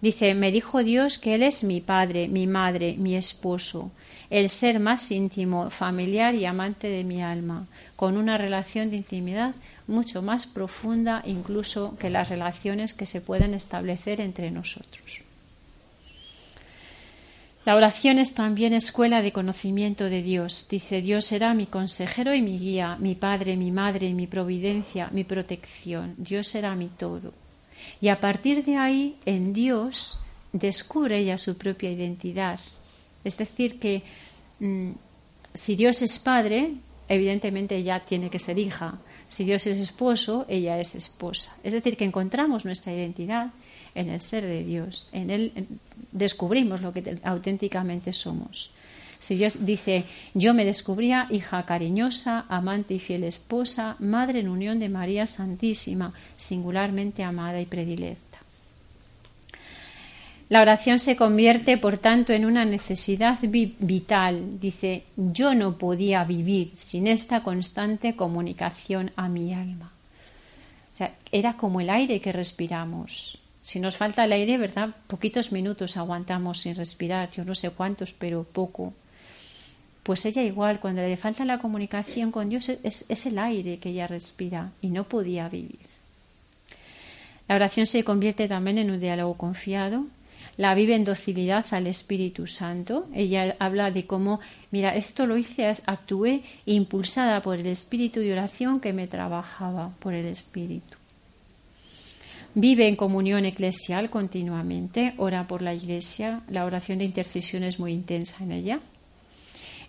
dice, me dijo Dios que Él es mi padre, mi madre, mi esposo, el ser más íntimo, familiar y amante de mi alma, con una relación de intimidad mucho más profunda incluso que las relaciones que se pueden establecer entre nosotros. La oración es también escuela de conocimiento de Dios. Dice, Dios será mi consejero y mi guía, mi padre, mi madre, mi providencia, mi protección. Dios será mi todo. Y a partir de ahí, en Dios, descubre ella su propia identidad. Es decir, que si Dios es padre, evidentemente ella tiene que ser hija. Si Dios es esposo, ella es esposa. Es decir, que encontramos nuestra identidad en el ser de Dios. En Él descubrimos lo que auténticamente somos. Si Dios dice, yo me descubría hija cariñosa, amante y fiel esposa, madre en unión de María Santísima, singularmente amada y predilecta. La oración se convierte, por tanto, en una necesidad vital. Dice, yo no podía vivir sin esta constante comunicación a mi alma. O sea, era como el aire que respiramos. Si nos falta el aire, ¿verdad? Poquitos minutos aguantamos sin respirar, yo no sé cuántos, pero poco. Pues ella igual, cuando le falta la comunicación con Dios, es el aire que ella respira y no podía vivir. La oración se convierte también en un diálogo confiado. La vive en docilidad al Espíritu Santo. Ella habla de cómo, mira, esto lo hice, actué impulsada por el espíritu de oración que me trabajaba por el Espíritu. vive en comunión eclesial continuamente, ora por la Iglesia, la oración de intercesión es muy intensa en ella,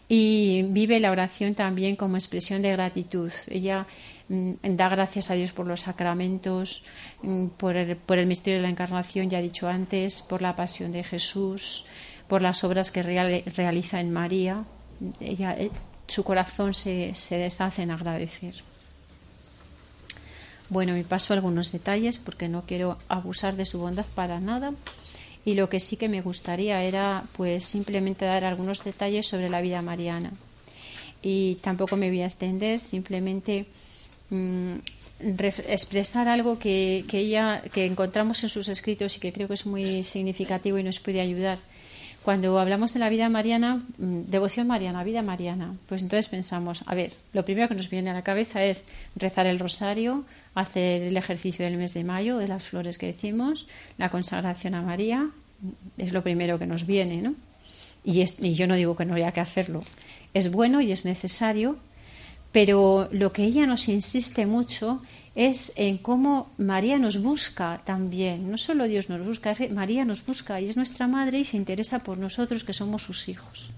y vive la oración también como expresión de gratitud. Ella da gracias a Dios por los sacramentos, por el misterio de la Encarnación, ya dicho antes, por la pasión de Jesús, por las obras que realiza en María. Ella, su corazón se deshace en agradecer. Bueno, me paso algunos detalles porque no quiero abusar de su bondad para nada. Y lo que sí que me gustaría era pues simplemente dar algunos detalles sobre la vida mariana. Y tampoco me voy a extender, simplemente expresar algo que encontramos en sus escritos y que creo que es muy significativo y nos puede ayudar. Cuando hablamos de la vida mariana, devoción mariana, vida mariana, pues entonces pensamos, a ver, lo primero que nos viene a la cabeza es rezar el rosario, hacer el ejercicio del mes de mayo, de las flores que decimos, la consagración a María, es lo primero que nos viene, ¿no? Y yo no digo que no haya que hacerlo, es bueno y es necesario, pero lo que ella nos insiste mucho es en cómo María nos busca también. No solo Dios nos busca, es que María nos busca y es nuestra madre y se interesa por nosotros que somos sus hijos.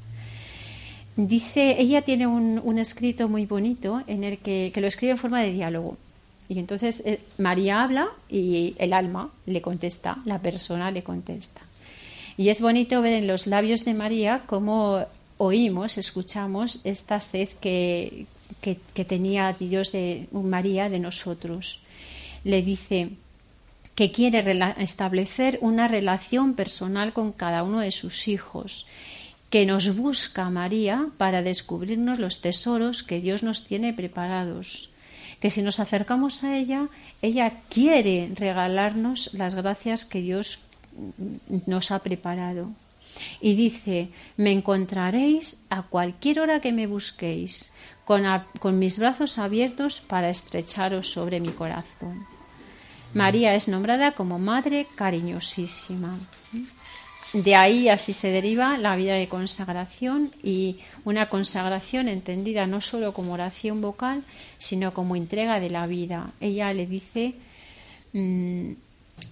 Dice, ella tiene un escrito muy bonito en el que lo escribe en forma de diálogo. Y entonces María habla y el alma le contesta, la persona le contesta. Y es bonito ver en los labios de María cómo oímos, escuchamos esta sed que tenía Dios de María de nosotros. Le dice que quiere establecer una relación personal con cada uno de sus hijos, que nos busca María para descubrirnos los tesoros que Dios nos tiene preparados, que si nos acercamos a ella, ella quiere regalarnos las gracias que Dios nos ha preparado. Y dice, me encontraréis a cualquier hora que me busquéis, con mis brazos abiertos para estrecharos sobre mi corazón. María es nombrada como madre cariñosísima. De ahí así se deriva la vida de consagración y una consagración entendida no solo como oración vocal, sino como entrega de la vida. Ella le dice...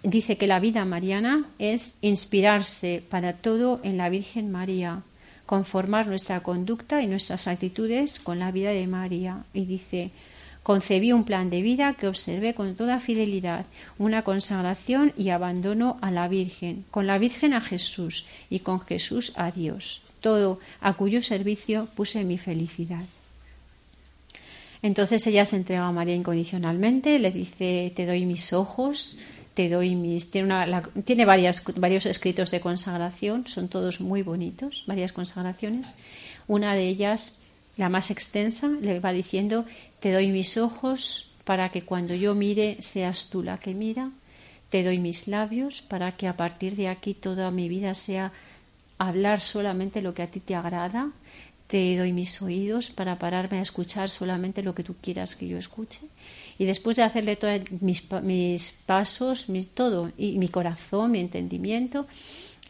Dice que la vida mariana es inspirarse para todo en la Virgen María, conformar nuestra conducta y nuestras actitudes con la vida de María. Y dice, concebí un plan de vida que observé con toda fidelidad, una consagración y abandono a la Virgen, con la Virgen a Jesús y con Jesús a Dios, todo a cuyo servicio puse mi felicidad. Entonces ella se entrega a María incondicionalmente, le dice, te doy mis ojos... Tiene varios escritos de consagración, son todos muy bonitos, varias consagraciones. Una de ellas, la más extensa, le va diciendo, te doy mis ojos para que cuando yo mire seas tú la que mira, te doy mis labios para que a partir de aquí toda mi vida sea hablar solamente lo que a ti te agrada, te doy mis oídos para pararme a escuchar solamente lo que tú quieras que yo escuche. Y después de hacerle todos mis pasos, todo, y mi corazón, mi entendimiento,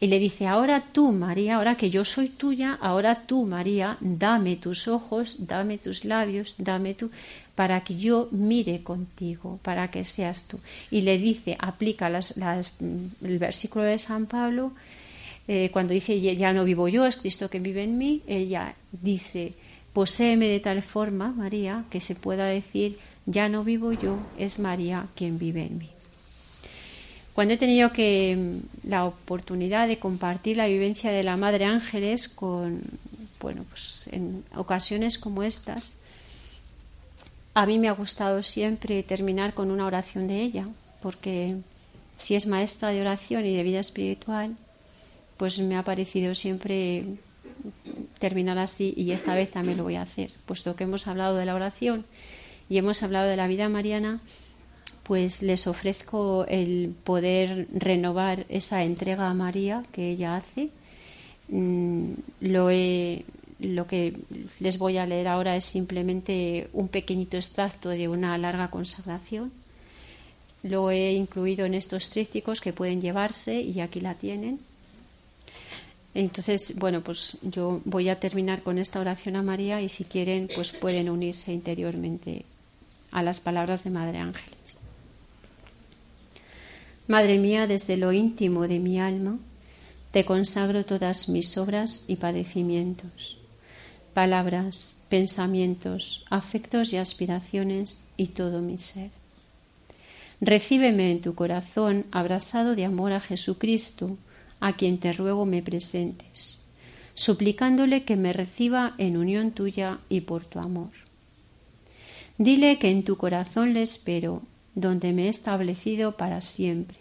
y le dice, ahora tú, María, ahora que yo soy tuya, ahora tú, María, dame tus ojos, dame tus labios, dame tú, para que yo mire contigo, para que seas tú. Y le dice, aplica el versículo de San Pablo, cuando dice, ya no vivo yo, es Cristo que vive en mí, ella dice, poséeme de tal forma, María, que se pueda decir, ya no vivo yo, es María quien vive en mí. Cuando he tenido la oportunidad de compartir la vivencia de la Madre Ángeles en ocasiones como estas, a mí me ha gustado siempre terminar con una oración de ella, porque si es maestra de oración y de vida espiritual, pues me ha parecido siempre terminar así, y esta vez también lo voy a hacer, puesto que hemos hablado de la oración y hemos hablado de la vida mariana, pues les ofrezco el poder renovar esa entrega a María que ella hace. Lo que les voy a leer ahora es simplemente un pequeñito extracto de una larga consagración. Lo he incluido en estos trípticos que pueden llevarse y aquí la tienen. Entonces, bueno, pues yo voy a terminar con esta oración a María y si quieren, pues pueden unirse interiormente a las palabras de Madre Ángeles. Madre mía, desde lo íntimo de mi alma, te consagro todas mis obras y padecimientos, palabras, pensamientos, afectos y aspiraciones y todo mi ser. Recíbeme en tu corazón, abrazado de amor a Jesucristo, a quien te ruego me presentes, suplicándole que me reciba en unión tuya y por tu amor. Dile que en tu corazón le espero, donde me he establecido para siempre,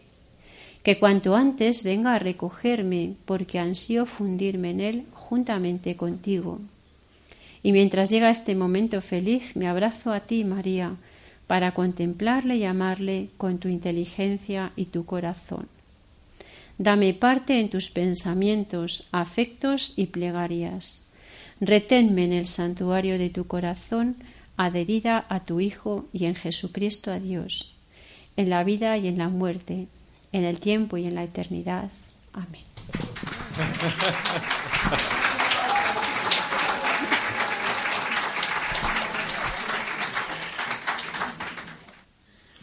que cuanto antes venga a recogerme, porque ansío fundirme en él juntamente contigo. Y mientras llega este momento feliz, me abrazo a ti, María, para contemplarle y amarle con tu inteligencia y tu corazón. Dame parte en tus pensamientos, afectos y plegarias. Reténme en el santuario de tu corazón, adherida a tu Hijo y en Jesucristo a Dios, en la vida y en la muerte, en el tiempo y en la eternidad. Amén.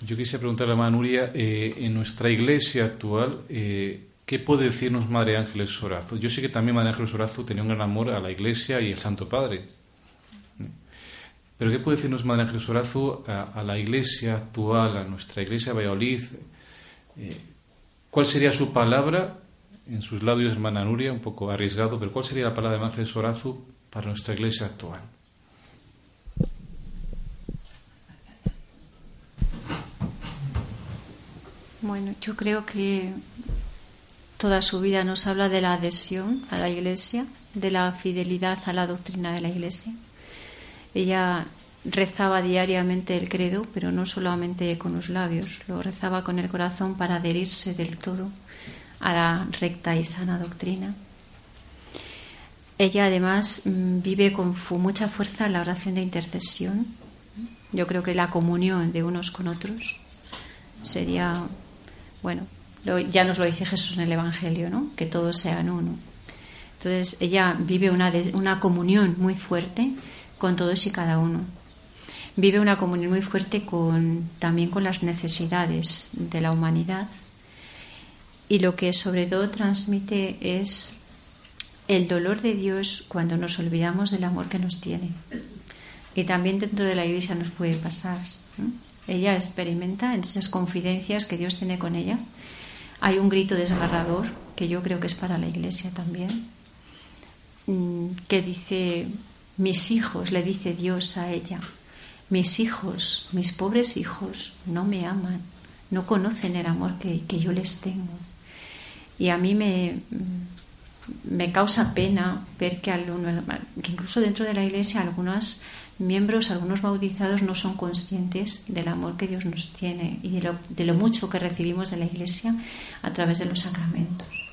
Yo quise preguntarle a Hermana Nuria, en nuestra iglesia actual, ¿qué puede decirnos Madre Ángeles Sorazu? Yo sé que también Madre Ángeles Sorazu tenía un gran amor a la iglesia y al Santo Padre. Pero ¿qué puede decirnos Madre Ángeles Sorazu a la iglesia actual, a nuestra iglesia de Valladolid? ¿Cuál sería su palabra? En sus labios, Hermana Nuria, un poco arriesgado, pero ¿cuál sería la palabra de Madre Ángeles Sorazu para nuestra iglesia actual? Bueno, yo creo que toda su vida nos habla de la adhesión a la Iglesia, de la fidelidad a la doctrina de la Iglesia. Ella rezaba diariamente el credo, pero no solamente con los labios, lo rezaba con el corazón para adherirse del todo a la recta y sana doctrina. Ella además vive con mucha fuerza la oración de intercesión. Yo creo que la comunión de unos con otros sería... Bueno, ya nos lo dice Jesús en el Evangelio, ¿no? Que todos sean uno. Entonces, ella vive una comunión muy fuerte con todos y cada uno. Vive una comunión muy fuerte también con las necesidades de la humanidad. Y lo que sobre todo transmite es el dolor de Dios cuando nos olvidamos del amor que nos tiene. Y también dentro de la Iglesia nos puede pasar, ¿no? Ella experimenta en esas confidencias que Dios tiene con ella. Hay un grito desgarrador, que yo creo que es para la Iglesia también, que dice, mis hijos, le dice Dios a ella, mis hijos, mis pobres hijos, no me aman, no conocen el amor que yo les tengo. Y a mí me causa pena ver que incluso dentro de la Iglesia algunas... miembros, algunos bautizados no son conscientes del amor que Dios nos tiene y de lo mucho que recibimos de la Iglesia a través de los sacramentos.